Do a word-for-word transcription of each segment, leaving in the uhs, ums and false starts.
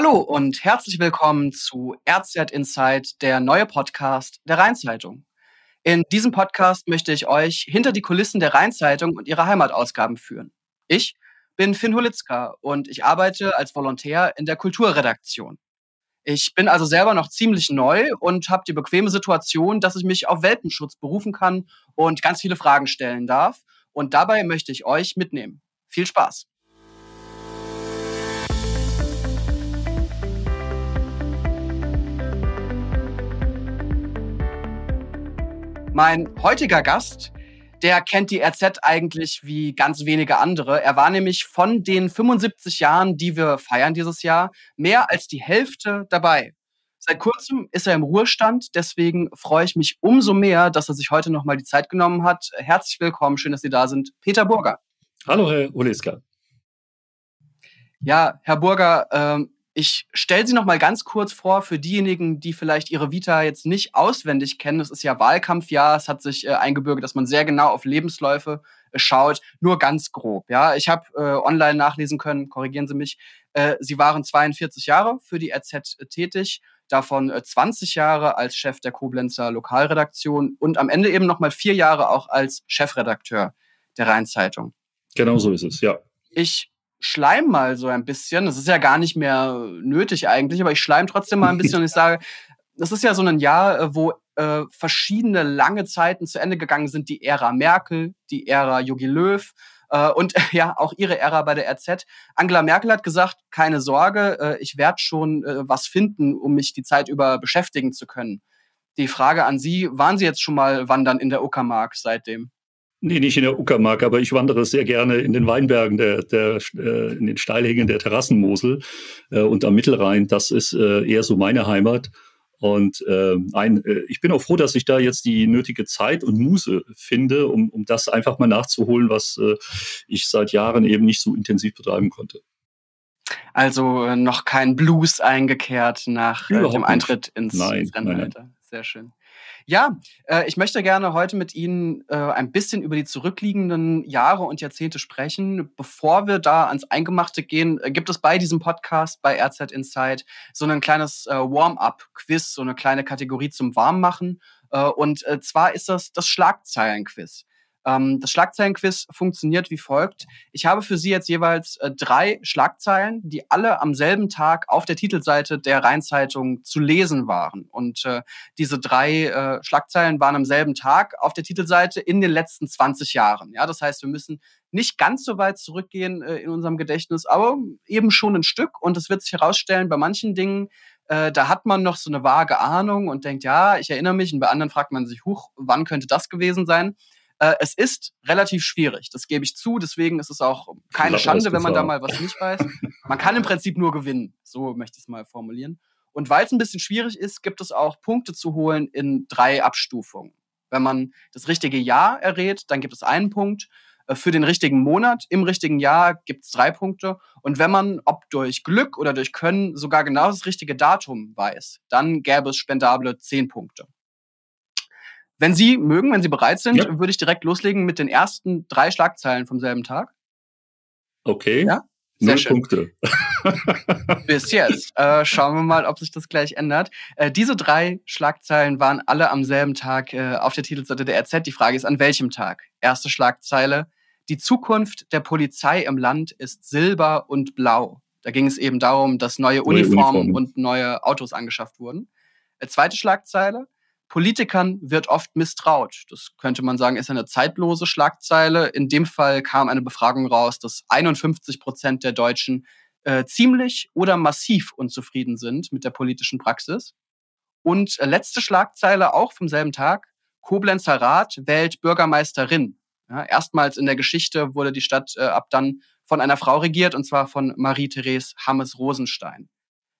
Hallo und herzlich willkommen zu R Z Inside, der neue Podcast der Rhein-Zeitung. In diesem Podcast möchte ich euch hinter die Kulissen der Rhein-Zeitung und ihrer Heimatausgaben führen. Ich bin Finn Holitzka und ich arbeite als Volontär in der Kulturredaktion. Ich bin also selber noch ziemlich neu und habe die bequeme Situation, dass ich mich auf Welpenschutz berufen kann und ganz viele Fragen stellen darf. Und dabei möchte ich euch mitnehmen. Viel Spaß! Mein heutiger Gast, der kennt die R Z eigentlich wie ganz wenige andere. Er war nämlich von den fünfundsiebzig Jahren, die wir feiern dieses Jahr, mehr als die Hälfte dabei. Seit kurzem ist er im Ruhestand, deswegen freue ich mich umso mehr, dass er sich heute nochmal die Zeit genommen hat. Herzlich willkommen, schön, dass Sie da sind, Peter Burger. Hallo, Herr Holitzka. Ja, Herr Burger, ähm, ich stelle Sie noch mal ganz kurz vor für diejenigen, die vielleicht Ihre Vita jetzt nicht auswendig kennen. Es ist ja Wahlkampfjahr, es hat sich äh, eingebürgert, dass man sehr genau auf Lebensläufe äh, schaut, nur ganz grob. Ja, ich habe äh, online nachlesen können, korrigieren Sie mich, äh, Sie waren zweiundvierzig Jahre für die R Z tätig, davon äh, zwanzig Jahre als Chef der Koblenzer Lokalredaktion und am Ende eben noch mal vier Jahre auch als Chefredakteur der Rhein-Zeitung. Genau so ist es, ja. Ich schleim mal so ein bisschen, das ist ja gar nicht mehr nötig eigentlich, aber ich schleim trotzdem mal ein bisschen und ich sage, das ist ja so ein Jahr, wo äh, verschiedene lange Zeiten zu Ende gegangen sind, die Ära Merkel, die Ära Jogi Löw äh, und äh, ja auch ihre Ära bei der R Z. Angela Merkel hat gesagt, keine Sorge, äh, ich werde schon äh, was finden, um mich die Zeit über beschäftigen zu können. Die Frage an Sie, waren Sie jetzt schon mal wandern in der Uckermark seitdem? Nee, nicht in der Uckermark, aber ich wandere sehr gerne in den Weinbergen, der, der, äh, in den Steilhängen der Terrassenmosel äh, und am Mittelrhein. Das ist äh, eher so meine Heimat. Und äh, ein, äh, ich bin auch froh, dass ich da jetzt die nötige Zeit und Muße finde, um, um das einfach mal nachzuholen, was äh, ich seit Jahren eben nicht so intensiv betreiben konnte. Also äh, noch kein Blues eingekehrt nach äh, dem Eintritt ins, nein, ins Rennalter. Nein, nein. Sehr schön. Ja, äh, ich möchte gerne heute mit Ihnen äh, ein bisschen über die zurückliegenden Jahre und Jahrzehnte sprechen. Bevor wir da ans Eingemachte gehen, äh, gibt es bei diesem Podcast, bei R Z Inside, so ein kleines äh, Warm-up-Quiz, so eine kleine Kategorie zum Warmmachen. Äh, und äh, zwar ist das das Schlagzeilen-Quiz. Ähm, das Schlagzeilen-Quiz funktioniert wie folgt. Ich habe für Sie jetzt jeweils äh, drei Schlagzeilen, die alle am selben Tag auf der Titelseite der Rhein-Zeitung zu lesen waren. Und äh, diese drei äh, Schlagzeilen waren am selben Tag auf der Titelseite in den letzten zwanzig Jahren. Ja, das heißt, wir müssen nicht ganz so weit zurückgehen äh, in unserem Gedächtnis, aber eben schon ein Stück. Und es wird sich herausstellen, bei manchen Dingen, äh, da hat man noch so eine vage Ahnung und denkt, ja, ich erinnere mich. Und bei anderen fragt man sich, huch, wann könnte das gewesen sein? Es ist relativ schwierig, das gebe ich zu. Deswegen ist es auch keine Schande, wenn man da mal was nicht weiß. Man kann im Prinzip nur gewinnen, so möchte ich es mal formulieren. Und weil es ein bisschen schwierig ist, gibt es auch Punkte zu holen in drei Abstufungen. Wenn man das richtige Jahr errät, dann gibt es einen Punkt. Für den richtigen Monat im richtigen Jahr gibt es drei Punkte. Und wenn man, ob durch Glück oder durch Können, sogar genau das richtige Datum weiß, dann gäbe es spendable zehn Punkte. Wenn Sie mögen, wenn Sie bereit sind, ja, würde ich direkt loslegen mit den ersten drei Schlagzeilen vom selben Tag. Okay, ja? Sehr null schön. Punkte. Bis jetzt. Äh, schauen wir mal, ob sich das gleich ändert. Äh, diese drei Schlagzeilen waren alle am selben Tag äh, auf der Titelseite der R Z. Die Frage ist, an welchem Tag? Erste Schlagzeile. Die Zukunft der Polizei im Land ist silber und blau. Da ging es eben darum, dass neue, neue Uniformen, Uniformen und neue Autos angeschafft wurden. Äh, zweite Schlagzeile. Politikern wird oft misstraut. Das könnte man sagen, ist eine zeitlose Schlagzeile. In dem Fall kam eine Befragung raus, dass einundfünfzig Prozent der Deutschen äh, ziemlich oder massiv unzufrieden sind mit der politischen Praxis. Und äh, letzte Schlagzeile, auch vom selben Tag. Koblenzer Rat wählt Bürgermeisterin. Ja, erstmals in der Geschichte wurde die Stadt äh, ab dann von einer Frau regiert, und zwar von Marie-Thérèse Hammes-Rosenstein.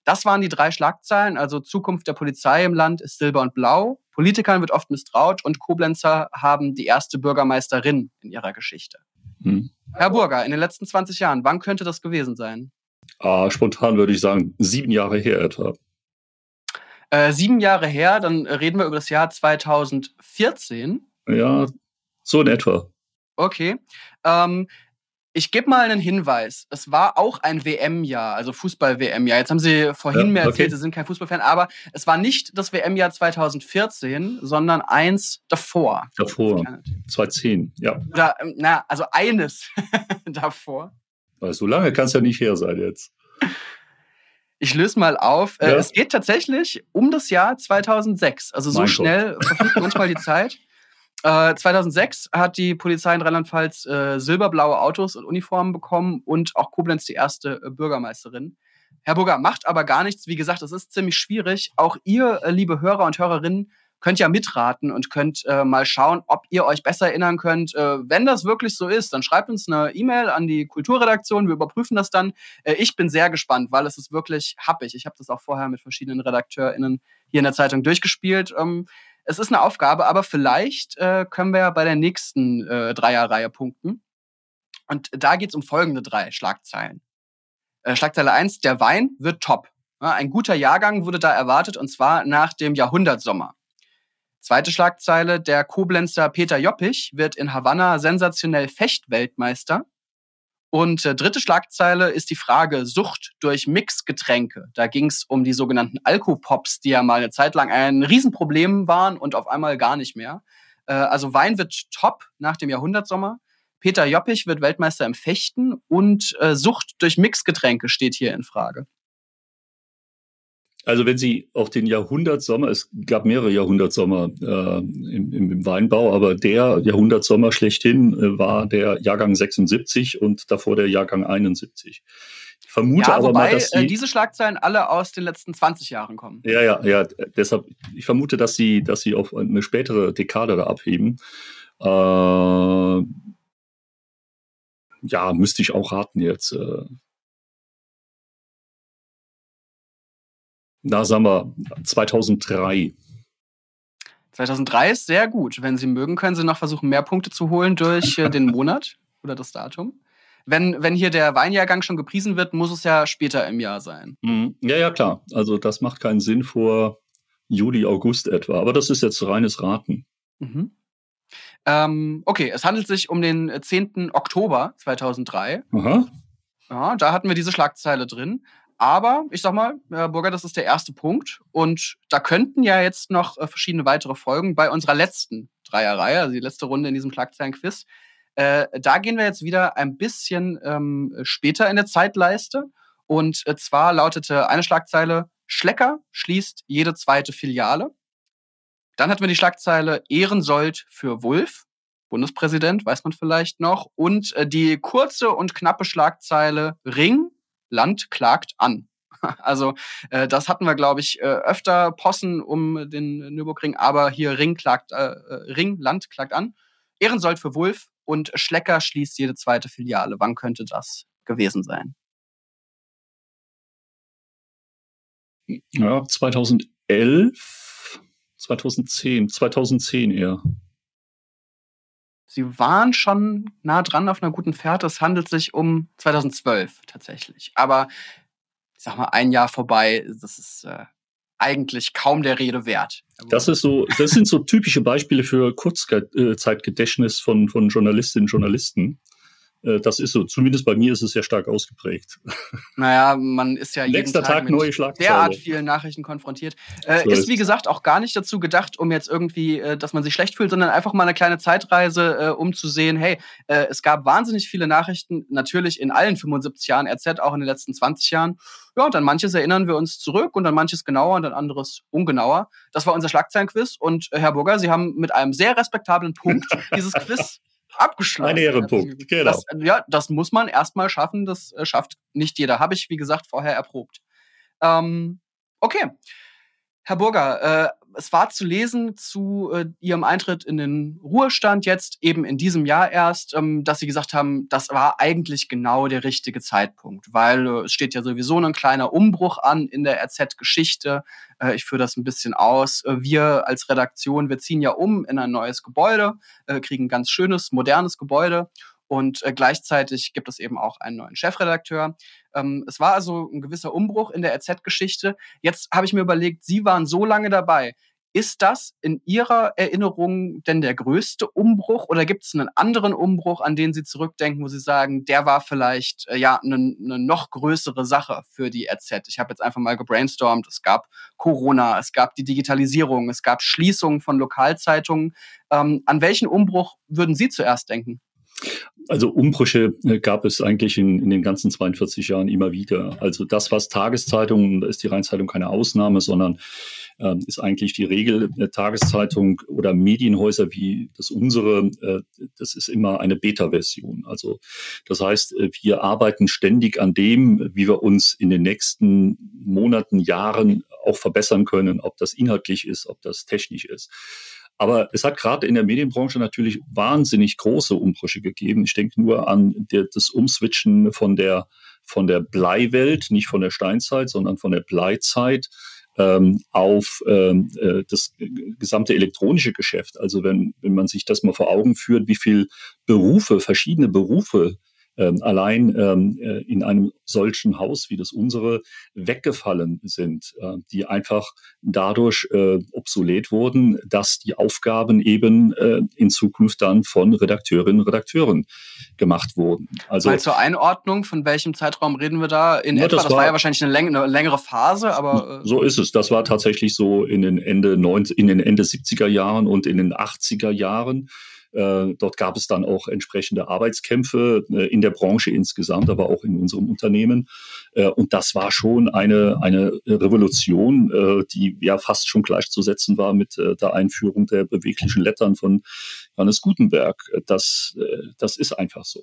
Das waren die drei Schlagzeilen, also Zukunft der Polizei im Land ist silber und blau, Politikern wird oft misstraut und Koblenzer haben die erste Bürgermeisterin in ihrer Geschichte. Hm. Herr Burger, in den letzten zwanzig Jahren, wann könnte das gewesen sein? Ah, spontan würde ich sagen, sieben Jahre her etwa. Äh, sieben Jahre her, dann reden wir über das Jahr zweitausendvierzehn. Ja, so in etwa. Okay, ähm... Ich gebe mal einen Hinweis. Es war auch ein W M-Jahr, also Fußball-W M-Jahr. Jetzt haben Sie vorhin ja, mir erzählt, okay. Sie sind kein Fußballfan, aber es war nicht das W M-Jahr zwanzig vierzehn, sondern eins davor. Davor, zwanzig zehn, ja. Oder, na, also eines davor. So lange kann es ja nicht her sein jetzt. Ich löse mal auf. Ja. Es geht tatsächlich um das Jahr zweitausendsechs. Also so mein schnell Gott. Verfliegt uns mal die Zeit. Äh, zweitausendsechs hat die Polizei in Rheinland-Pfalz äh, silberblaue Autos und Uniformen bekommen und auch Koblenz die erste äh, Bürgermeisterin. Herr Burger, macht aber gar nichts. Wie gesagt, es ist ziemlich schwierig. Auch ihr, äh, liebe Hörer und Hörerinnen, könnt ja mitraten und könnt äh, mal schauen, ob ihr euch besser erinnern könnt. Äh, wenn das wirklich so ist, dann schreibt uns eine E-Mail an die Kulturredaktion. Wir überprüfen das dann. Äh, ich bin sehr gespannt, weil es ist wirklich happig. Ich habe das auch vorher mit verschiedenen RedakteurInnen hier in der Zeitung durchgespielt. Ähm, Es ist eine Aufgabe, aber vielleicht äh, können wir ja bei der nächsten äh, Dreierreihe punkten. Und da geht es um folgende drei Schlagzeilen. Äh, Schlagzeile eins, der Wein wird top. Ja, ein guter Jahrgang wurde da erwartet, und zwar nach dem Jahrhundertsommer. Zweite Schlagzeile, der Koblenzer Peter Joppich wird in Havanna sensationell Fechtweltmeister. Und äh, dritte Schlagzeile ist die Frage Sucht durch Mixgetränke. Da ging es um die sogenannten Alkopops, die ja mal eine Zeit lang ein Riesenproblem waren und auf einmal gar nicht mehr. Äh, also Wein wird top nach dem Jahrhundertsommer. Peter Joppich wird Weltmeister im Fechten und äh, Sucht durch Mixgetränke steht hier in Frage. Also wenn Sie auf den Jahrhundertsommer, es gab mehrere Jahrhundertsommer äh, im, im Weinbau, aber der Jahrhundertsommer schlechthin äh, war der Jahrgang sechsundsiebzig und davor der Jahrgang einundsiebzig. Ich vermute ja, aber wobei, mal, dass die, äh, diese Schlagzeilen alle aus den letzten zwanzig Jahren kommen. Ja, ja, ja. Deshalb, ich vermute, dass Sie, dass Sie auf eine spätere Dekade da abheben. Äh, ja, müsste ich auch raten jetzt. Äh, Na, sagen wir, zweitausenddrei. zweitausenddrei ist sehr gut. Wenn Sie mögen, können Sie noch versuchen, mehr Punkte zu holen durch den Monat oder das Datum. Wenn, wenn hier der Weinjahrgang schon gepriesen wird, muss es ja später im Jahr sein. Mhm. Ja, ja, klar. Also das macht keinen Sinn vor Juli, August etwa. Aber das ist jetzt reines Raten. Mhm. Ähm, okay, es handelt sich um den zehnten Oktober zweitausenddrei. Aha. Ja, da hatten wir diese Schlagzeile drin. Aber ich sag mal, Herr Burger, das ist der erste Punkt. Und da könnten ja jetzt noch verschiedene weitere Folgen bei unserer letzten Dreierreihe, also die letzte Runde in diesem Schlagzeilen-Quiz. Äh, da gehen wir jetzt wieder ein bisschen ähm, später in der Zeitleiste. Und äh, zwar lautete eine Schlagzeile, Schlecker schließt jede zweite Filiale. Dann hatten wir die Schlagzeile Ehrensold für Wulff, Bundespräsident, weiß man vielleicht noch. Und äh, die kurze und knappe Schlagzeile Ring, Land klagt an. Also äh, das hatten wir, glaube ich, äh, öfter Possen um den Nürburgring, aber hier Ring, klagt, äh, Ring Land klagt an. Ehrensold für Wulff und Schlecker schließt jede zweite Filiale. Wann könnte das gewesen sein? Ja, zweitausendelf, zweitausendzehn, zweitausendzehn eher. Sie waren schon nah dran auf einer guten Fährte. Es handelt sich um zweitausendzwölf tatsächlich. Aber ich sag mal, ein Jahr vorbei, das ist äh, eigentlich kaum der Rede wert. Das ist so, das sind so typische Beispiele für Kurzzeitgedächtnis von, von Journalistinnen und Journalisten. Das ist so, zumindest bei mir ist es sehr stark ausgeprägt. Naja, man ist ja jeden Tag, Tag mit neue Schlagzeile. derart vielen Nachrichten konfrontiert. Äh, so ist, wie gesagt, auch gar nicht dazu gedacht, um jetzt irgendwie, dass man sich schlecht fühlt, sondern einfach mal eine kleine Zeitreise, äh, um zu sehen, hey, äh, es gab wahnsinnig viele Nachrichten, natürlich in allen fünfundsiebzig Jahren, R Z auch in den letzten zwanzig Jahren. Ja, und dann manches erinnern wir uns zurück und dann manches genauer und dann anderes ungenauer. Das war unser Schlagzeilenquiz und äh, Herr Burger, Sie haben mit einem sehr respektablen Punkt dieses Quiz abgeschlossen. Ein Ehrenpunkt, genau. Das, ja, das muss man erstmal schaffen, das äh, schafft nicht jeder. Habe ich, wie gesagt, vorher erprobt. Ähm, okay, Herr Burger, äh, es war zu lesen zu äh, Ihrem Eintritt in den Ruhestand jetzt, eben in diesem Jahr erst, ähm, dass Sie gesagt haben, das war eigentlich genau der richtige Zeitpunkt, weil äh, es steht ja sowieso ein kleiner Umbruch an in der R Z-Geschichte. Äh, ich führe das ein bisschen aus. Äh, wir als Redaktion, wir ziehen ja um in ein neues Gebäude, äh, kriegen ein ganz schönes, modernes Gebäude und äh, gleichzeitig gibt es eben auch einen neuen Chefredakteur. Ähm, es war also ein gewisser Umbruch in der R Z-Geschichte. Jetzt habe ich mir überlegt, Sie waren so lange dabei. Ist das in Ihrer Erinnerung denn der größte Umbruch oder gibt es einen anderen Umbruch, an den Sie zurückdenken, wo Sie sagen, der war vielleicht ja eine ne noch größere Sache für die R Z? Ich habe jetzt einfach mal gebrainstormt, es gab Corona, es gab die Digitalisierung, es gab Schließungen von Lokalzeitungen. Ähm, an welchen Umbruch würden Sie zuerst denken? Also Umbrüche gab es eigentlich in, in den ganzen zweiundvierzig Jahren immer wieder. Also das, was Tageszeitungen, da ist die Rhein-Zeitung keine Ausnahme, sondern äh, ist eigentlich die Regel, eine Tageszeitung oder Medienhäuser wie das unsere, äh, das ist immer eine Beta-Version. Also das heißt, wir arbeiten ständig an dem, wie wir uns in den nächsten Monaten, Jahren auch verbessern können, ob das inhaltlich ist, ob das technisch ist. Aber es hat gerade in der Medienbranche natürlich wahnsinnig große Umbrüche gegeben. Ich denke nur an der, das Umswitchen von der, von der Bleiwelt, nicht von der Steinzeit, sondern von der Bleizeit ähm, auf ähm, das gesamte elektronische Geschäft. Also wenn, wenn man sich das mal vor Augen führt, wie viel Berufe, verschiedene Berufe ähm, allein ähm, in einem solchen Haus wie das unsere weggefallen sind, äh, die einfach dadurch äh, obsolet wurden, dass die Aufgaben eben äh, in Zukunft dann von Redakteurinnen und Redakteuren gemacht wurden. Also mal zur Einordnung, von welchem Zeitraum reden wir da? In ja, etwa, das, das war, war ja wahrscheinlich eine, läng- eine längere Phase, aber... Äh so ist es. Das war tatsächlich so in den Ende, neunzig, in den Ende siebziger Jahren und in den achtziger Jahren. Äh, dort gab es dann auch entsprechende Arbeitskämpfe äh, in der Branche insgesamt, aber auch in unserem Unternehmen. Äh, und das war schon eine, eine Revolution, äh, die ja fast schon gleichzusetzen war mit äh, der Einführung der beweglichen Lettern von Johannes Gutenberg. Das, äh, das ist einfach so.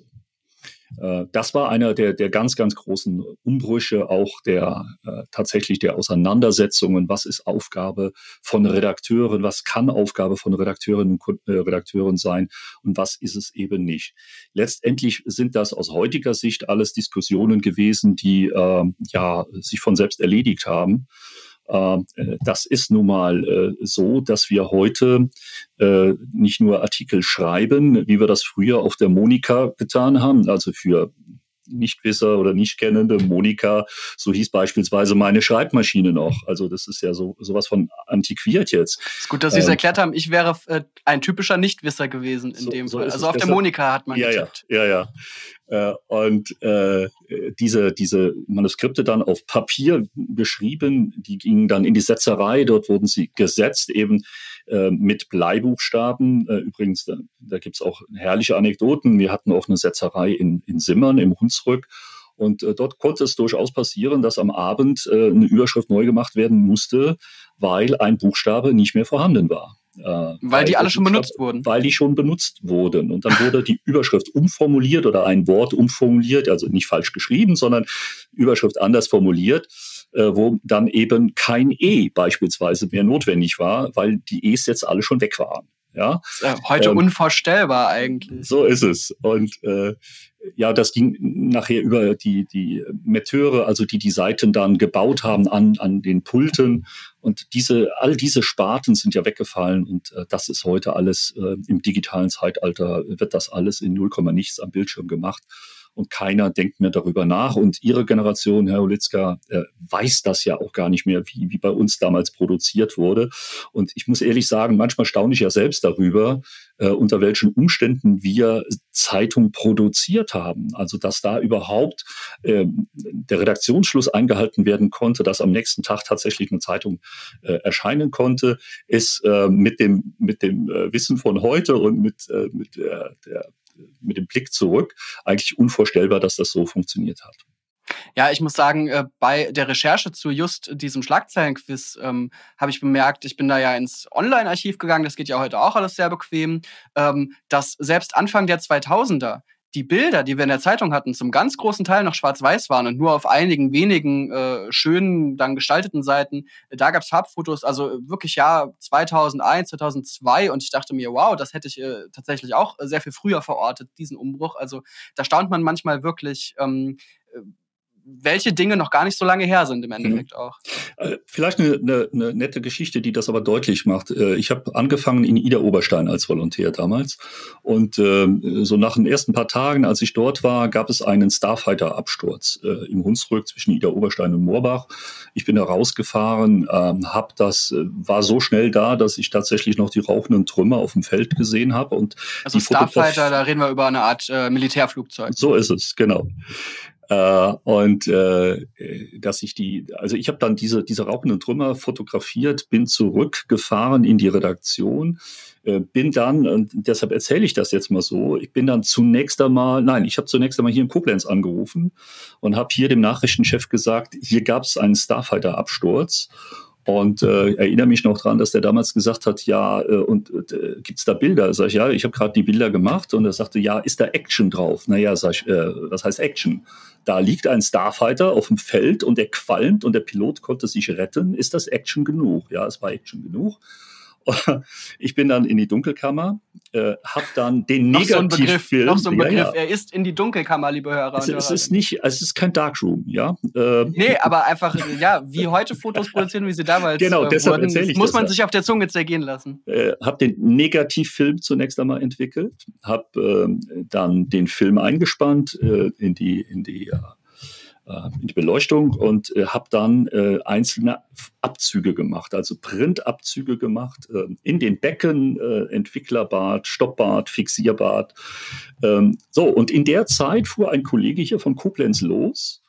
Äh, das war einer der, der ganz, ganz großen Umbrüche, auch der äh, tatsächlich der Auseinandersetzungen. Was ist Aufgabe von Redakteuren? Was kann Aufgabe von Redakteurinnen und äh, Redakteuren sein? Und was ist es eben nicht? Letztendlich sind das aus heutiger Sicht alles Diskussionen gewesen, die äh, ja, sich von selbst erledigt haben. Das ist nun mal so, dass wir heute nicht nur Artikel schreiben, wie wir das früher auf der Monika getan haben, also für Nichtwisser oder Nichtkennende, Monika, so hieß beispielsweise meine Schreibmaschine noch. Also das ist ja so sowas von antiquiert jetzt. Ist gut, dass Sie es ähm, erklärt haben. Ich wäre ein typischer Nichtwisser gewesen in so, dem Fall. So also auf der Monika hat man ja, getippt. Ja, ja, ja. Und äh, diese, diese Manuskripte dann auf Papier geschrieben, die gingen dann in die Setzerei, dort wurden sie gesetzt, eben äh, mit Bleibuchstaben. Äh, übrigens, da, da gibt es auch herrliche Anekdoten. Wir hatten auch eine Setzerei in, in Simmern, im Hunsrück. Und äh, dort konnte es durchaus passieren, dass am Abend äh, eine Überschrift neu gemacht werden musste, weil ein Buchstabe nicht mehr vorhanden war. Weil, weil die alle schon benutzt wurden. Weil die schon benutzt wurden. Und dann wurde die Überschrift umformuliert oder ein Wort umformuliert, also nicht falsch geschrieben, sondern Überschrift anders formuliert, wo dann eben kein E beispielsweise mehr notwendig war, weil die E's jetzt alle schon weg waren. Ja? Heute ähm, unvorstellbar eigentlich. So ist es. Und äh, ja, das ging nachher über die, die Metteure, also die die Seiten dann gebaut haben an, an den Pulten. Und diese, all diese Sparten sind ja weggefallen. Und äh, das ist heute alles äh, im digitalen Zeitalter, wird das alles in null Komma nichts am Bildschirm gemacht. Und keiner denkt mehr darüber nach. Und Ihre Generation, Herr Holitzka, äh, weiß das ja auch gar nicht mehr, wie, wie bei uns damals produziert wurde. Und ich muss ehrlich sagen, manchmal staune ich ja selbst darüber, äh, unter welchen Umständen wir Zeitung produziert haben. Also, dass da überhaupt äh, der Redaktionsschluss eingehalten werden konnte, dass am nächsten Tag tatsächlich eine Zeitung äh, erscheinen konnte, ist äh, mit dem, mit dem äh, Wissen von heute und mit, äh, mit äh, der mit dem Blick zurück, eigentlich unvorstellbar, dass das so funktioniert hat. Ja, ich muss sagen, bei der Recherche zu just diesem Schlagzeilenquiz ähm, habe ich bemerkt, ich bin da ja ins Online-Archiv gegangen, das geht ja heute auch alles sehr bequem, ähm, dass selbst Anfang der zweitausender die Bilder, die wir in der Zeitung hatten, zum ganz großen Teil noch schwarz-weiß waren und nur auf einigen wenigen äh, schönen, dann gestalteten Seiten, da gab es Farbfotos, also wirklich Jahr zweitausendeins, zweitausendzwei und ich dachte mir, wow, das hätte ich äh, tatsächlich auch sehr viel früher verortet, diesen Umbruch. Also da staunt man manchmal wirklich, ähm, welche Dinge noch gar nicht so lange her sind im Endeffekt mhm. auch. Vielleicht eine, eine, eine nette Geschichte, die das aber deutlich macht. Ich habe angefangen in Idar-Oberstein als Volontär damals und ähm, so nach den ersten paar Tagen, als ich dort war, gab es einen Starfighter-Absturz äh, im Hunsrück zwischen Idar-Oberstein und Moorbach. Ich bin da rausgefahren, ähm, hab das, war so schnell da, dass ich tatsächlich noch die rauchenden Trümmer auf dem Feld gesehen habe. Und also Starfighter, da reden wir über eine Art äh, Militärflugzeug. So ist es, genau. Äh, und äh, dass ich die, also ich habe dann diese, diese rauchenden Trümmer fotografiert, bin zurückgefahren in die Redaktion, äh, bin dann, und deshalb erzähle ich das jetzt mal so, ich bin dann zunächst einmal, nein, ich habe zunächst einmal hier in Koblenz angerufen und habe hier dem Nachrichtenchef gesagt, hier gab es einen Starfighter-Absturz. Und äh, erinnere mich noch dran, dass der damals gesagt hat, ja, äh, und äh, gibt's da Bilder? Sag ich, ja, ich habe gerade die Bilder gemacht. Und er sagte, ja, ist da Action drauf? Naja, sag ich, äh, was heißt Action? Da liegt ein Starfighter auf dem Feld und er qualmt und der Pilot konnte sich retten. Ist das Action genug? Ja, es war Action genug. Ich bin dann in die Dunkelkammer, äh, habe dann den Negativfilm. Noch so ein Begriff, ja, ja. Er ist in die Dunkelkammer, liebe Hörer. Es, und es ist nicht, es ist kein Darkroom, ja. Ähm. Nee, aber einfach, ja, wie heute Fotos produzieren, wie sie damals genau, äh, deshalb wurden, ich muss das man ja. sich auf der Zunge zergehen lassen. Äh, habe den Negativfilm zunächst einmal entwickelt, habe äh, dann den Film eingespannt äh, in die, in die äh, in die Beleuchtung und äh, habe dann äh, einzelne Abzüge gemacht, also Printabzüge gemacht, äh, in den Becken, äh, Entwicklerbad, Stoppbad, Fixierbad. Ähm, so, und in der Zeit fuhr ein Kollege hier von Koblenz los,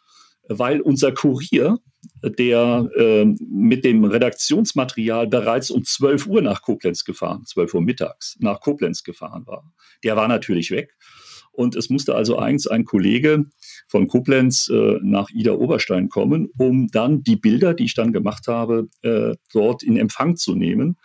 weil unser Kurier, der äh, mit dem Redaktionsmaterial bereits um zwölf Uhr nach Koblenz gefahren, zwölf Uhr mittags nach Koblenz gefahren war, der war natürlich weg. Und es musste also eigens ein Kollege von Koblenz äh, nach Idar-Oberstein kommen, um dann die Bilder, die ich dann gemacht habe, äh, dort in Empfang zu nehmen.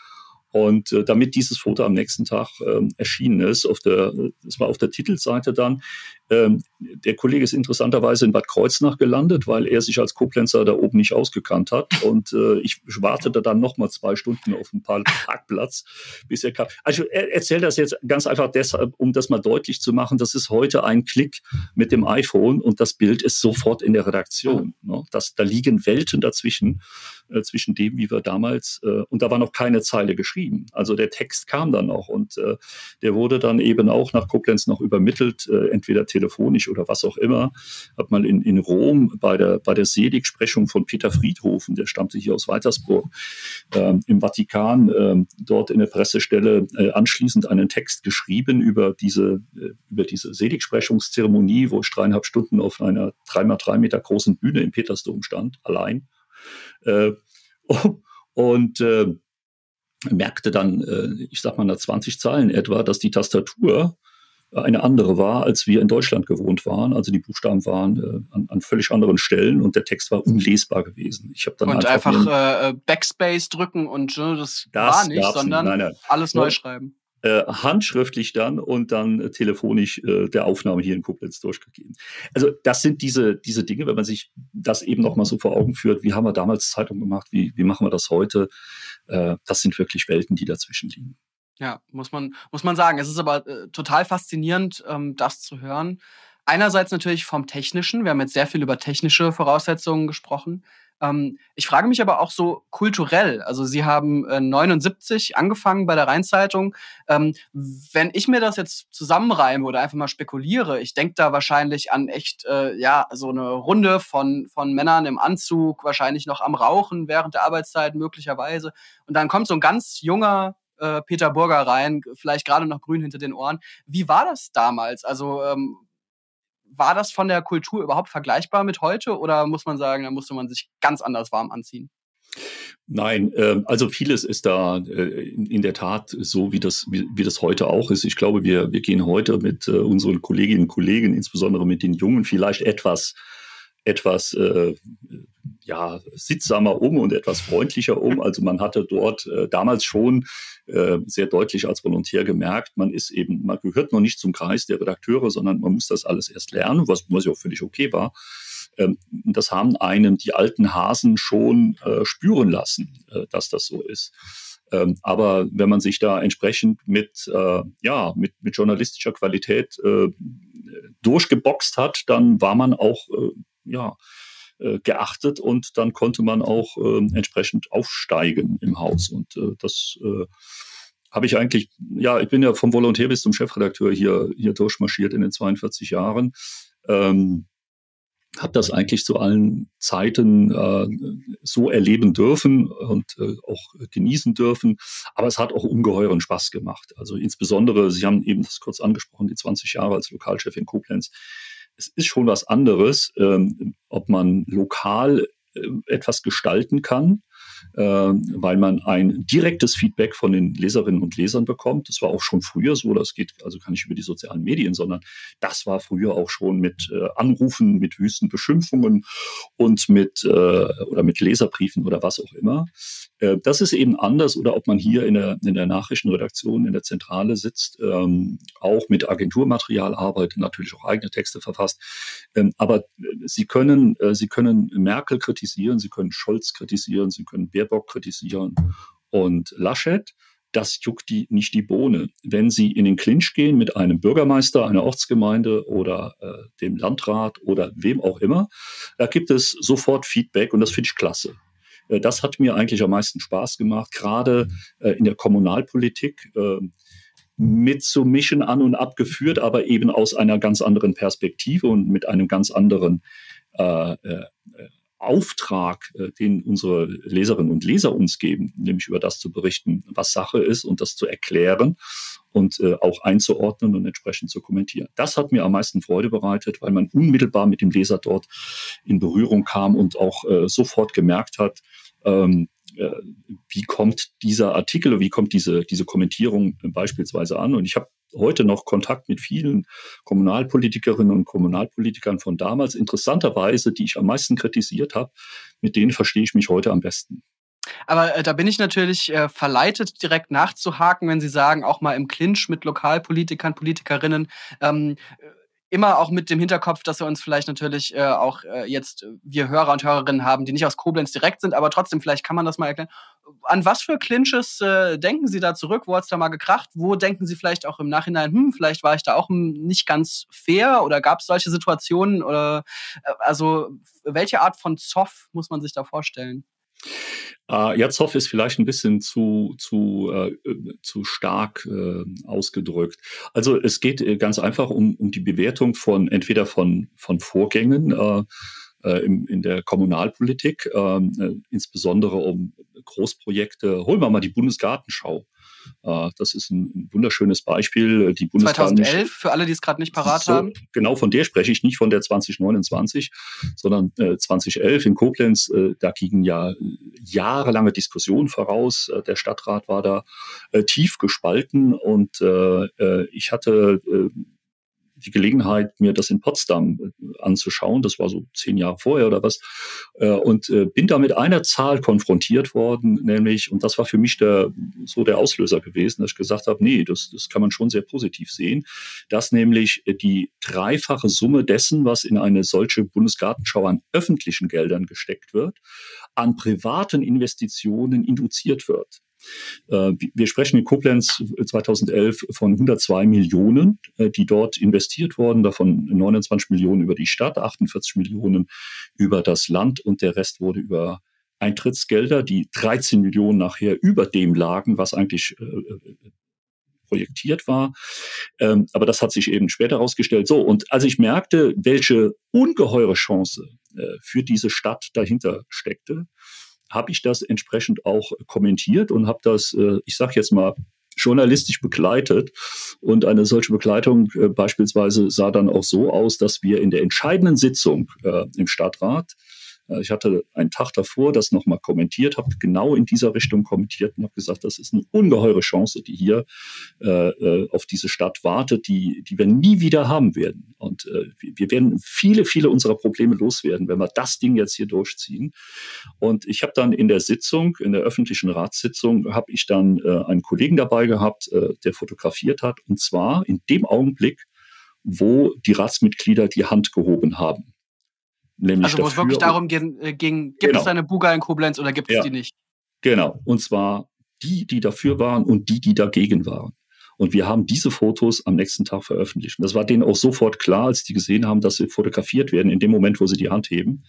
Und äh, damit dieses Foto am nächsten Tag äh, erschienen ist, auf der, das war auf der Titelseite dann, äh, der Kollege ist interessanterweise in Bad Kreuznach gelandet, weil er sich als Koblenzer da oben nicht ausgekannt hat. Und äh, ich wartete dann nochmal zwei Stunden auf ein paar Parkplatz, bis er kam. Also ich erzähle das jetzt ganz einfach deshalb, um das mal deutlich zu machen, das ist heute ein Klick mit dem iPhone und das Bild ist sofort in der Redaktion. Ne? Das, da liegen Welten dazwischen, äh, zwischen dem, wie wir damals, äh, und da war noch keine Zeile geschrieben. Also der Text kam dann auch und äh, der wurde dann eben auch nach Koblenz noch übermittelt, äh, entweder telefonisch oder was auch immer. Hat man in, in Rom bei der, bei der Seligsprechung von Peter Friedhofen, der stammte hier aus Waltersburg, äh, im Vatikan, äh, dort in der Pressestelle äh, anschließend einen Text geschrieben über diese, äh, über diese Seligsprechungszeremonie, wo ich dreieinhalb Stunden auf einer drei mal drei Meter großen Bühne im Petersdom stand, allein. Äh, und äh, merkte dann, ich sag mal nach zwanzig Zeilen etwa, dass die Tastatur eine andere war, als wir in Deutschland gewohnt waren. Also die Buchstaben waren an, an völlig anderen Stellen und der Text war unlesbar gewesen. Ich hab dann und einfach, einfach äh, Backspace drücken und das, das war nicht, sondern nein, nein. alles neu schreiben. Handschriftlich dann und dann telefonisch äh, der Aufnahme hier in Koblenz durchgegeben. Also das sind diese, diese Dinge, wenn man sich das eben nochmal so vor Augen führt, wie haben wir damals Zeitung gemacht, wie, wie machen wir das heute, äh, das sind wirklich Welten, die dazwischen liegen. Ja, muss man, muss man sagen. Es ist aber äh, total faszinierend, ähm, das zu hören. Einerseits natürlich vom Technischen, wir haben jetzt sehr viel über technische Voraussetzungen gesprochen. Ich frage mich aber auch so kulturell, also Sie haben neunundsiebzig angefangen bei der Rhein-Zeitung. Wenn ich mir das jetzt zusammenreime oder einfach mal spekuliere, ich denke da wahrscheinlich an echt, ja, so eine Runde von, von Männern im Anzug, wahrscheinlich noch am Rauchen während der Arbeitszeit möglicherweise. Und dann kommt so ein ganz junger Peter Burger rein, vielleicht gerade noch grün hinter den Ohren. Wie war das damals? Also war das von der Kultur überhaupt vergleichbar mit heute oder muss man sagen, da musste man sich ganz anders warm anziehen? Nein, äh, also vieles ist da äh, in der Tat so, wie das, wie, wie das heute auch ist. Ich glaube, wir, wir gehen heute mit äh, unseren Kolleginnen und Kollegen, insbesondere mit den Jungen, vielleicht etwas, etwas äh, ja, sittsamer um und etwas freundlicher um. Also man hatte dort äh, damals schon äh, sehr deutlich als Volontär gemerkt, man ist eben, man gehört noch nicht zum Kreis der Redakteure, sondern man muss das alles erst lernen, was, was ja auch völlig okay war. Ähm, das haben einem die alten Hasen schon äh, spüren lassen, äh, dass das so ist. Ähm, aber wenn man sich da entsprechend mit, äh, ja, mit, mit journalistischer Qualität äh, durchgeboxt hat, dann war man auch äh, ja, äh, geachtet und dann konnte man auch äh, entsprechend aufsteigen im Haus. Und äh, das äh, habe ich eigentlich, ja, ich bin ja vom Volontär bis zum Chefredakteur hier, hier durchmarschiert in den zweiundvierzig Jahren. Ähm, habe das eigentlich zu allen Zeiten äh, so erleben dürfen und äh, auch genießen dürfen. Aber es hat auch ungeheuren Spaß gemacht. Also insbesondere, Sie haben eben das kurz angesprochen, die zwanzig Jahre als Lokalchef in Koblenz. Es ist schon was anderes, ähm, ob man lokal äh, etwas gestalten kann, äh, weil man ein direktes Feedback von den Leserinnen und Lesern bekommt. Das war auch schon früher so, das geht also gar nicht über die sozialen Medien, sondern das war früher auch schon mit äh, Anrufen, mit wüsten Beschimpfungen und mit, äh, oder mit Leserbriefen oder was auch immer. Äh, das ist eben anders, oder ob man hier in der, in der Nachrichtenredaktion, in der Zentrale sitzt, ähm, auch mit Agenturmaterial arbeitet, natürlich auch eigene Texte verfasst. Ähm, aber Sie können, äh, Sie können Merkel kritisieren, Sie können Scholz kritisieren, Sie können Baerbock kritisieren und Laschet, das juckt die nicht die Bohne. Wenn Sie in den Clinch gehen mit einem Bürgermeister einer Ortsgemeinde oder äh, dem Landrat oder wem auch immer, da gibt es sofort Feedback und das finde ich klasse. Äh, das hat mir eigentlich am meisten Spaß gemacht, gerade äh, in der Kommunalpolitik äh, mitzumischen, an und abgeführt, aber eben aus einer ganz anderen Perspektive und mit einem ganz anderen äh, äh, Auftrag, den unsere Leserinnen und Leser uns geben, nämlich über das zu berichten, was Sache ist und das zu erklären und äh, auch einzuordnen und entsprechend zu kommentieren. Das hat mir am meisten Freude bereitet, weil man unmittelbar mit dem Leser dort in Berührung kam und auch äh, sofort gemerkt hat, ähm, äh, wie kommt dieser Artikel, wie kommt diese, diese Kommentierung äh, beispielsweise an. Und ich habe heute noch Kontakt mit vielen Kommunalpolitikerinnen und Kommunalpolitikern von damals, interessanterweise, die ich am meisten kritisiert habe, mit denen verstehe ich mich heute am besten. Aber äh, da bin ich natürlich äh, verleitet, direkt nachzuhaken, wenn Sie sagen, auch mal im Clinch mit Lokalpolitikern, Politikerinnen, ähm, immer auch mit dem Hinterkopf, dass wir uns vielleicht natürlich äh, auch äh, jetzt wir Hörer und Hörerinnen haben, die nicht aus Koblenz direkt sind, aber trotzdem, vielleicht kann man das mal erklären. An was für Clinches äh, denken Sie da zurück? Wo hat es da mal gekracht? Wo denken Sie vielleicht auch im Nachhinein, hm, vielleicht war ich da auch nicht ganz fair oder gab es solche Situationen? Oder, also welche Art von Zoff muss man sich da vorstellen? Uh, ja, Zoff ist vielleicht ein bisschen zu, zu, äh, zu stark äh, ausgedrückt. Also es geht äh, ganz einfach um, um die Bewertung von entweder von, von Vorgängen äh, äh, in, in der Kommunalpolitik, äh, äh, insbesondere um Großprojekte. Holen wir mal die Bundesgartenschau. Äh, das ist ein wunderschönes Beispiel. Die zwanzig elf, für alle, die es gerade nicht parat so, haben. Genau, von der spreche ich nicht, von der zwanzig neunundzwanzig, sondern äh, zwanzig elf in Koblenz. Äh, da gingen ja jahrelange Diskussionen voraus. Äh, der Stadtrat war da äh, tief gespalten und äh, äh, ich hatte äh, die Gelegenheit, mir das in Potsdam anzuschauen. Das war so zehn Jahre vorher oder was. Und bin da mit einer Zahl konfrontiert worden, nämlich, und das war für mich der, so der Auslöser gewesen, dass ich gesagt habe, nee, das, das kann man schon sehr positiv sehen, dass nämlich die dreifache Summe dessen, was in eine solche Bundesgartenschau an öffentlichen Geldern gesteckt wird, an privaten Investitionen induziert wird. Wir sprechen in Koblenz zwanzig elf von hundertzwei Millionen, die dort investiert wurden, davon neunundzwanzig Millionen über die Stadt, achtundvierzig Millionen über das Land und der Rest wurde über Eintrittsgelder, die dreizehn Millionen nachher über dem lagen, was eigentlich äh, projektiert war. Ähm, aber das hat sich eben später herausgestellt. So, und als ich merkte, welche ungeheure Chance äh, für diese Stadt dahinter steckte, habe ich das entsprechend auch kommentiert und habe das, ich sage jetzt mal, journalistisch begleitet. Und eine solche Begleitung beispielsweise sah dann auch so aus, dass wir in der entscheidenden Sitzung im Stadtrat, ich hatte einen Tag davor das nochmal kommentiert, habe genau in dieser Richtung kommentiert und habe gesagt, das ist eine ungeheure Chance, die hier äh, auf diese Stadt wartet, die, die wir nie wieder haben werden. Und äh, wir werden viele, viele unserer Probleme loswerden, wenn wir das Ding jetzt hier durchziehen. Und ich habe dann in der Sitzung, in der öffentlichen Ratssitzung, habe ich dann äh, einen Kollegen dabei gehabt, äh, der fotografiert hat. Und zwar in dem Augenblick, wo die Ratsmitglieder die Hand gehoben haben. Nämlich also wo es wirklich darum ging, ging gibt genau. es eine Buga in Koblenz oder gibt es ja. die nicht? Genau, und zwar die, die dafür waren und die, die dagegen waren. Und wir haben diese Fotos am nächsten Tag veröffentlicht. Und das war denen auch sofort klar, als die gesehen haben, dass sie fotografiert werden in dem Moment, wo sie die Hand heben.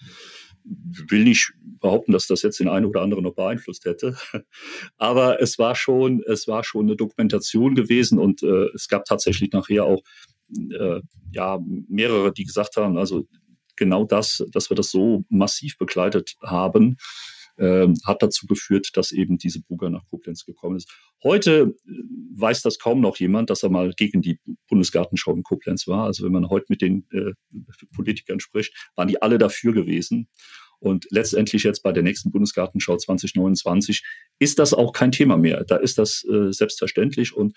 Ich will nicht behaupten, dass das jetzt den einen oder anderen noch beeinflusst hätte. Aber es war schon, es war schon eine Dokumentation gewesen. Und äh, es gab tatsächlich nachher auch äh, ja, mehrere, die gesagt haben, also genau das, dass wir das so massiv begleitet haben, Ähm, hat dazu geführt, dass eben diese Burger nach Koblenz gekommen ist. Heute äh, weiß das kaum noch jemand, dass er mal gegen die Bundesgartenschau in Koblenz war. Also wenn man heute mit den äh, Politikern spricht, waren die alle dafür gewesen. Und letztendlich jetzt bei der nächsten Bundesgartenschau zwanzig neunundzwanzig ist das auch kein Thema mehr. Da ist das äh, selbstverständlich. Und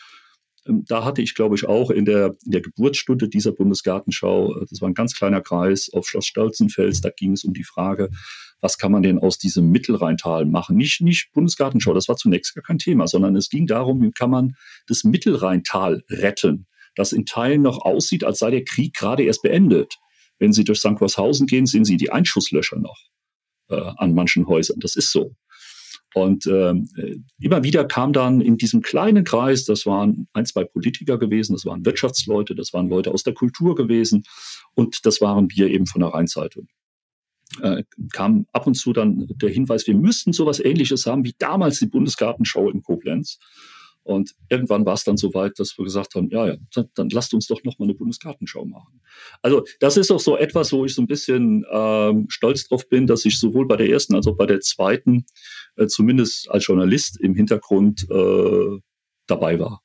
ähm, da hatte ich, glaube ich, auch in der, in der Geburtsstunde dieser Bundesgartenschau, das war ein ganz kleiner Kreis auf Schloss Stolzenfels, da ging es um die Frage, was kann man denn aus diesem Mittelrheintal machen? Nicht, nicht Bundesgartenschau, das war zunächst gar kein Thema, sondern es ging darum, wie kann man das Mittelrheintal retten, das in Teilen noch aussieht, als sei der Krieg gerade erst beendet. Wenn Sie durch Sankt Goarshausen gehen, sehen Sie die Einschusslöcher noch äh, an manchen Häusern. Das ist so. Und äh, immer wieder kam dann in diesem kleinen Kreis, das waren ein, zwei Politiker gewesen, das waren Wirtschaftsleute, das waren Leute aus der Kultur gewesen und das waren wir eben von der Rhein-Zeitung. Äh, kam ab und zu dann der Hinweis, wir müssten sowas Ähnliches haben wie damals die Bundesgartenschau in Koblenz. Und irgendwann war es dann so weit, dass wir gesagt haben, ja, ja, dann, dann lasst uns doch nochmal eine Bundesgartenschau machen. Also das ist auch so etwas, wo ich so ein bisschen ähm, stolz drauf bin, dass ich sowohl bei der ersten als auch bei der zweiten, äh, zumindest als Journalist im Hintergrund äh, dabei war.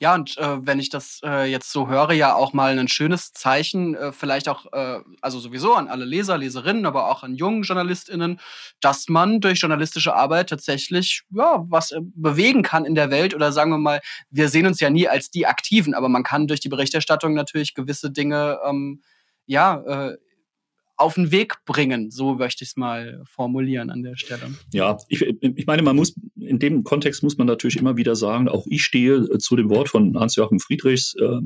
Ja, und äh, wenn ich das äh, jetzt so höre, ja auch mal ein schönes Zeichen, äh, vielleicht auch, äh, also sowieso an alle Leser, Leserinnen, aber auch an jungen JournalistInnen, dass man durch journalistische Arbeit tatsächlich ja was äh, bewegen kann in der Welt. Oder sagen wir mal, wir sehen uns ja nie als die Aktiven, aber man kann durch die Berichterstattung natürlich gewisse Dinge ähm, ja, äh, auf den Weg bringen, so möchte ich es mal formulieren an der Stelle. Ja, ich, ich meine, man muss in dem Kontext muss man natürlich immer wieder sagen, auch ich stehe zu dem Wort von Hans-Joachim Friedrichs, äh,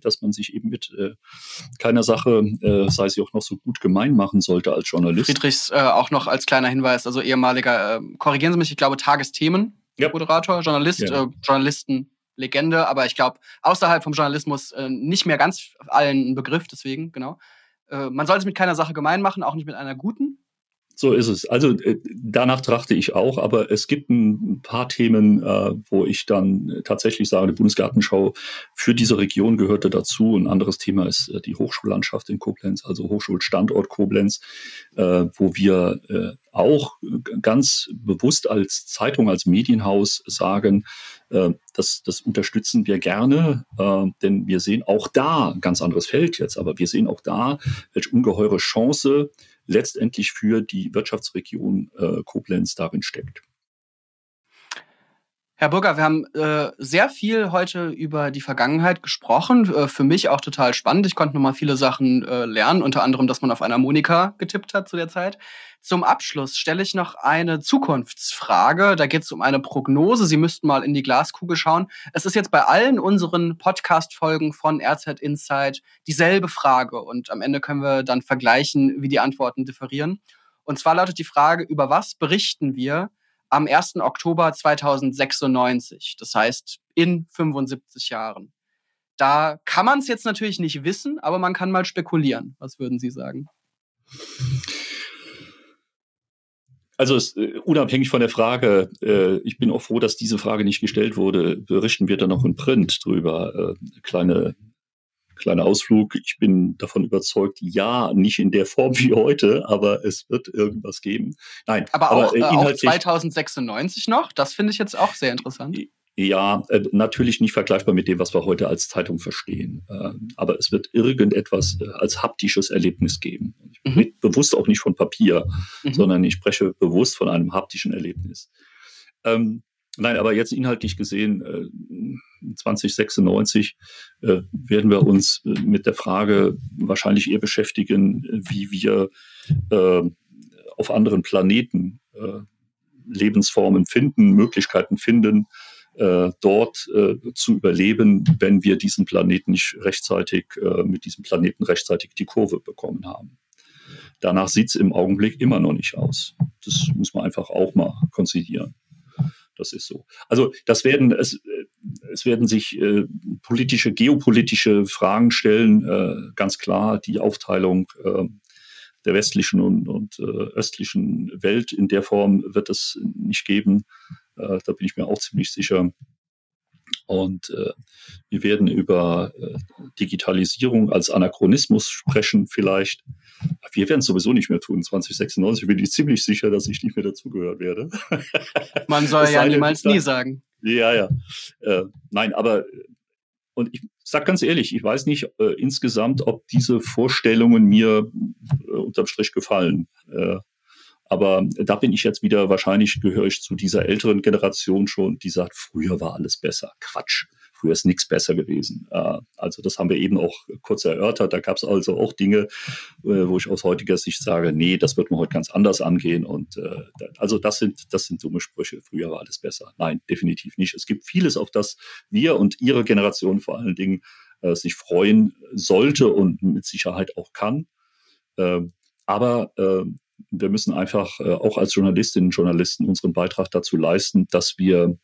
dass man sich eben mit äh, keiner Sache, äh, sei sie auch noch so gut gemein, machen sollte als Journalist. Friedrichs äh, auch noch als kleiner Hinweis, also ehemaliger, äh, korrigieren Sie mich, ich glaube Tagesthemen-Moderator, ja. Journalist, ja. Äh, Journalisten, Legende, aber ich glaube außerhalb vom Journalismus äh, nicht mehr ganz allen ein Begriff, deswegen, genau. Man soll es mit keiner Sache gemein machen, auch nicht mit einer guten. So ist es. Also danach trachte ich auch, aber es gibt ein paar Themen, wo ich dann tatsächlich sage, die Bundesgartenschau für diese Region gehörte dazu. Ein anderes Thema ist die Hochschullandschaft in Koblenz, also Hochschulstandort Koblenz, wo wir auch ganz bewusst als Zeitung, als Medienhaus sagen, das, das unterstützen wir gerne, denn wir sehen auch da, ganz anderes Feld jetzt, aber wir sehen auch da, welche ungeheure Chance letztendlich für die Wirtschaftsregion Koblenz darin steckt. Herr Burger, wir haben äh, sehr viel heute über die Vergangenheit gesprochen. Äh, für mich auch total spannend. Ich konnte nochmal viele Sachen äh, lernen, unter anderem, dass man auf einer Monika getippt hat zu der Zeit. Zum Abschluss stelle ich noch eine Zukunftsfrage. Da geht es um eine Prognose. Sie müssten mal in die Glaskugel schauen. Es ist jetzt bei allen unseren Podcast-Folgen von R Z Inside dieselbe Frage. Und am Ende können wir dann vergleichen, wie die Antworten differieren. Und zwar lautet die Frage, über was berichten wir am ersten Oktober zweitausendsechsundneunzig, das heißt in fünfundsiebzig Jahren. Da kann man es jetzt natürlich nicht wissen, aber man kann mal spekulieren. Was würden Sie sagen? Also es, unabhängig von der Frage, äh, ich bin auch froh, dass diese Frage nicht gestellt wurde, berichten wir dann noch in Print drüber. Äh, kleine Kleiner Ausflug. Ich bin davon überzeugt, ja, nicht in der Form wie heute, aber es wird irgendwas geben. Nein, aber auch, aber auch zweitausendsechsundneunzig noch? Das finde ich jetzt auch sehr interessant. Ja, natürlich nicht vergleichbar mit dem, was wir heute als Zeitung verstehen. Aber es wird irgendetwas als haptisches Erlebnis geben. Ich spreche mhm. bewusst auch nicht von Papier, mhm. sondern ich spreche bewusst von einem haptischen Erlebnis. Ähm, Nein, aber jetzt inhaltlich gesehen, zweitausendsechsundneunzig werden wir uns mit der Frage wahrscheinlich eher beschäftigen, wie wir auf anderen Planeten Lebensformen finden, Möglichkeiten finden, dort zu überleben, wenn wir diesen Planeten nicht rechtzeitig, mit diesem Planeten rechtzeitig die Kurve bekommen haben. Danach sieht es im Augenblick immer noch nicht aus. Das muss man einfach auch mal konzidieren. Das ist so. Also das werden es, es werden sich äh, politische, geopolitische Fragen stellen, äh, ganz klar die Aufteilung äh, der westlichen und, und äh, östlichen Welt. In der Form wird es nicht geben. Äh, da bin ich mir auch ziemlich sicher. Und äh, wir werden über äh, Digitalisierung als Anachronismus sprechen vielleicht. Wir werden es sowieso nicht mehr tun. zwanzig sechsundneunzig bin ich ziemlich sicher, dass ich nicht mehr dazugehören werde. Man soll ja niemals nie sagen. Ja, ja. Äh, nein, aber und ich sage ganz ehrlich, ich weiß nicht äh, insgesamt, ob diese Vorstellungen mir äh, unterm Strich gefallen. Äh, Aber da bin ich jetzt wieder, wahrscheinlich gehöre ich zu dieser älteren Generation schon, die sagt, früher war alles besser. Quatsch, früher ist nichts besser gewesen. Also das haben wir eben auch kurz erörtert. Da gab es also auch Dinge, wo ich aus heutiger Sicht sage, nee, das wird man heute ganz anders angehen. Und also das sind, das sind dumme Sprüche. Früher war alles besser. Nein, definitiv nicht. Es gibt vieles, auf das wir und Ihre Generation vor allen Dingen sich freuen sollte und mit Sicherheit auch kann. Aber wir müssen einfach äh, auch als Journalistinnen und Journalisten unseren Beitrag dazu leisten, dass wir,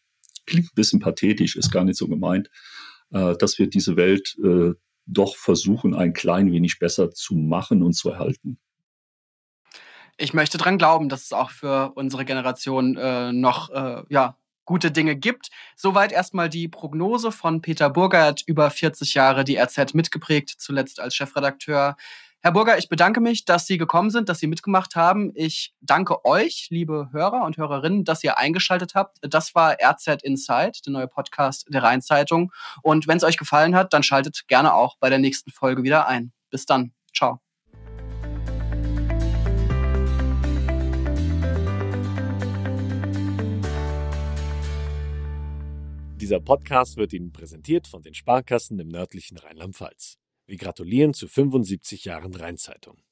klingt ein bisschen pathetisch, ist gar nicht so gemeint, äh, dass wir diese Welt äh, doch versuchen, ein klein wenig besser zu machen und zu erhalten. Ich möchte daran glauben, dass es auch für unsere Generation äh, noch äh, ja, gute Dinge gibt. Soweit erstmal die Prognose von Peter Burger. Er hat über vierzig Jahre die R Z mitgeprägt, zuletzt als Chefredakteur. Herr Burger, ich bedanke mich, dass Sie gekommen sind, dass Sie mitgemacht haben. Ich danke euch, liebe Hörer und Hörerinnen, dass ihr eingeschaltet habt. Das war R Z Inside, der neue Podcast der Rhein-Zeitung. Und wenn es euch gefallen hat, dann schaltet gerne auch bei der nächsten Folge wieder ein. Bis dann. Ciao. Dieser Podcast wird Ihnen präsentiert von den Sparkassen im nördlichen Rheinland-Pfalz. Wir gratulieren zu fünfundsiebzig Jahren Rhein-Zeitung.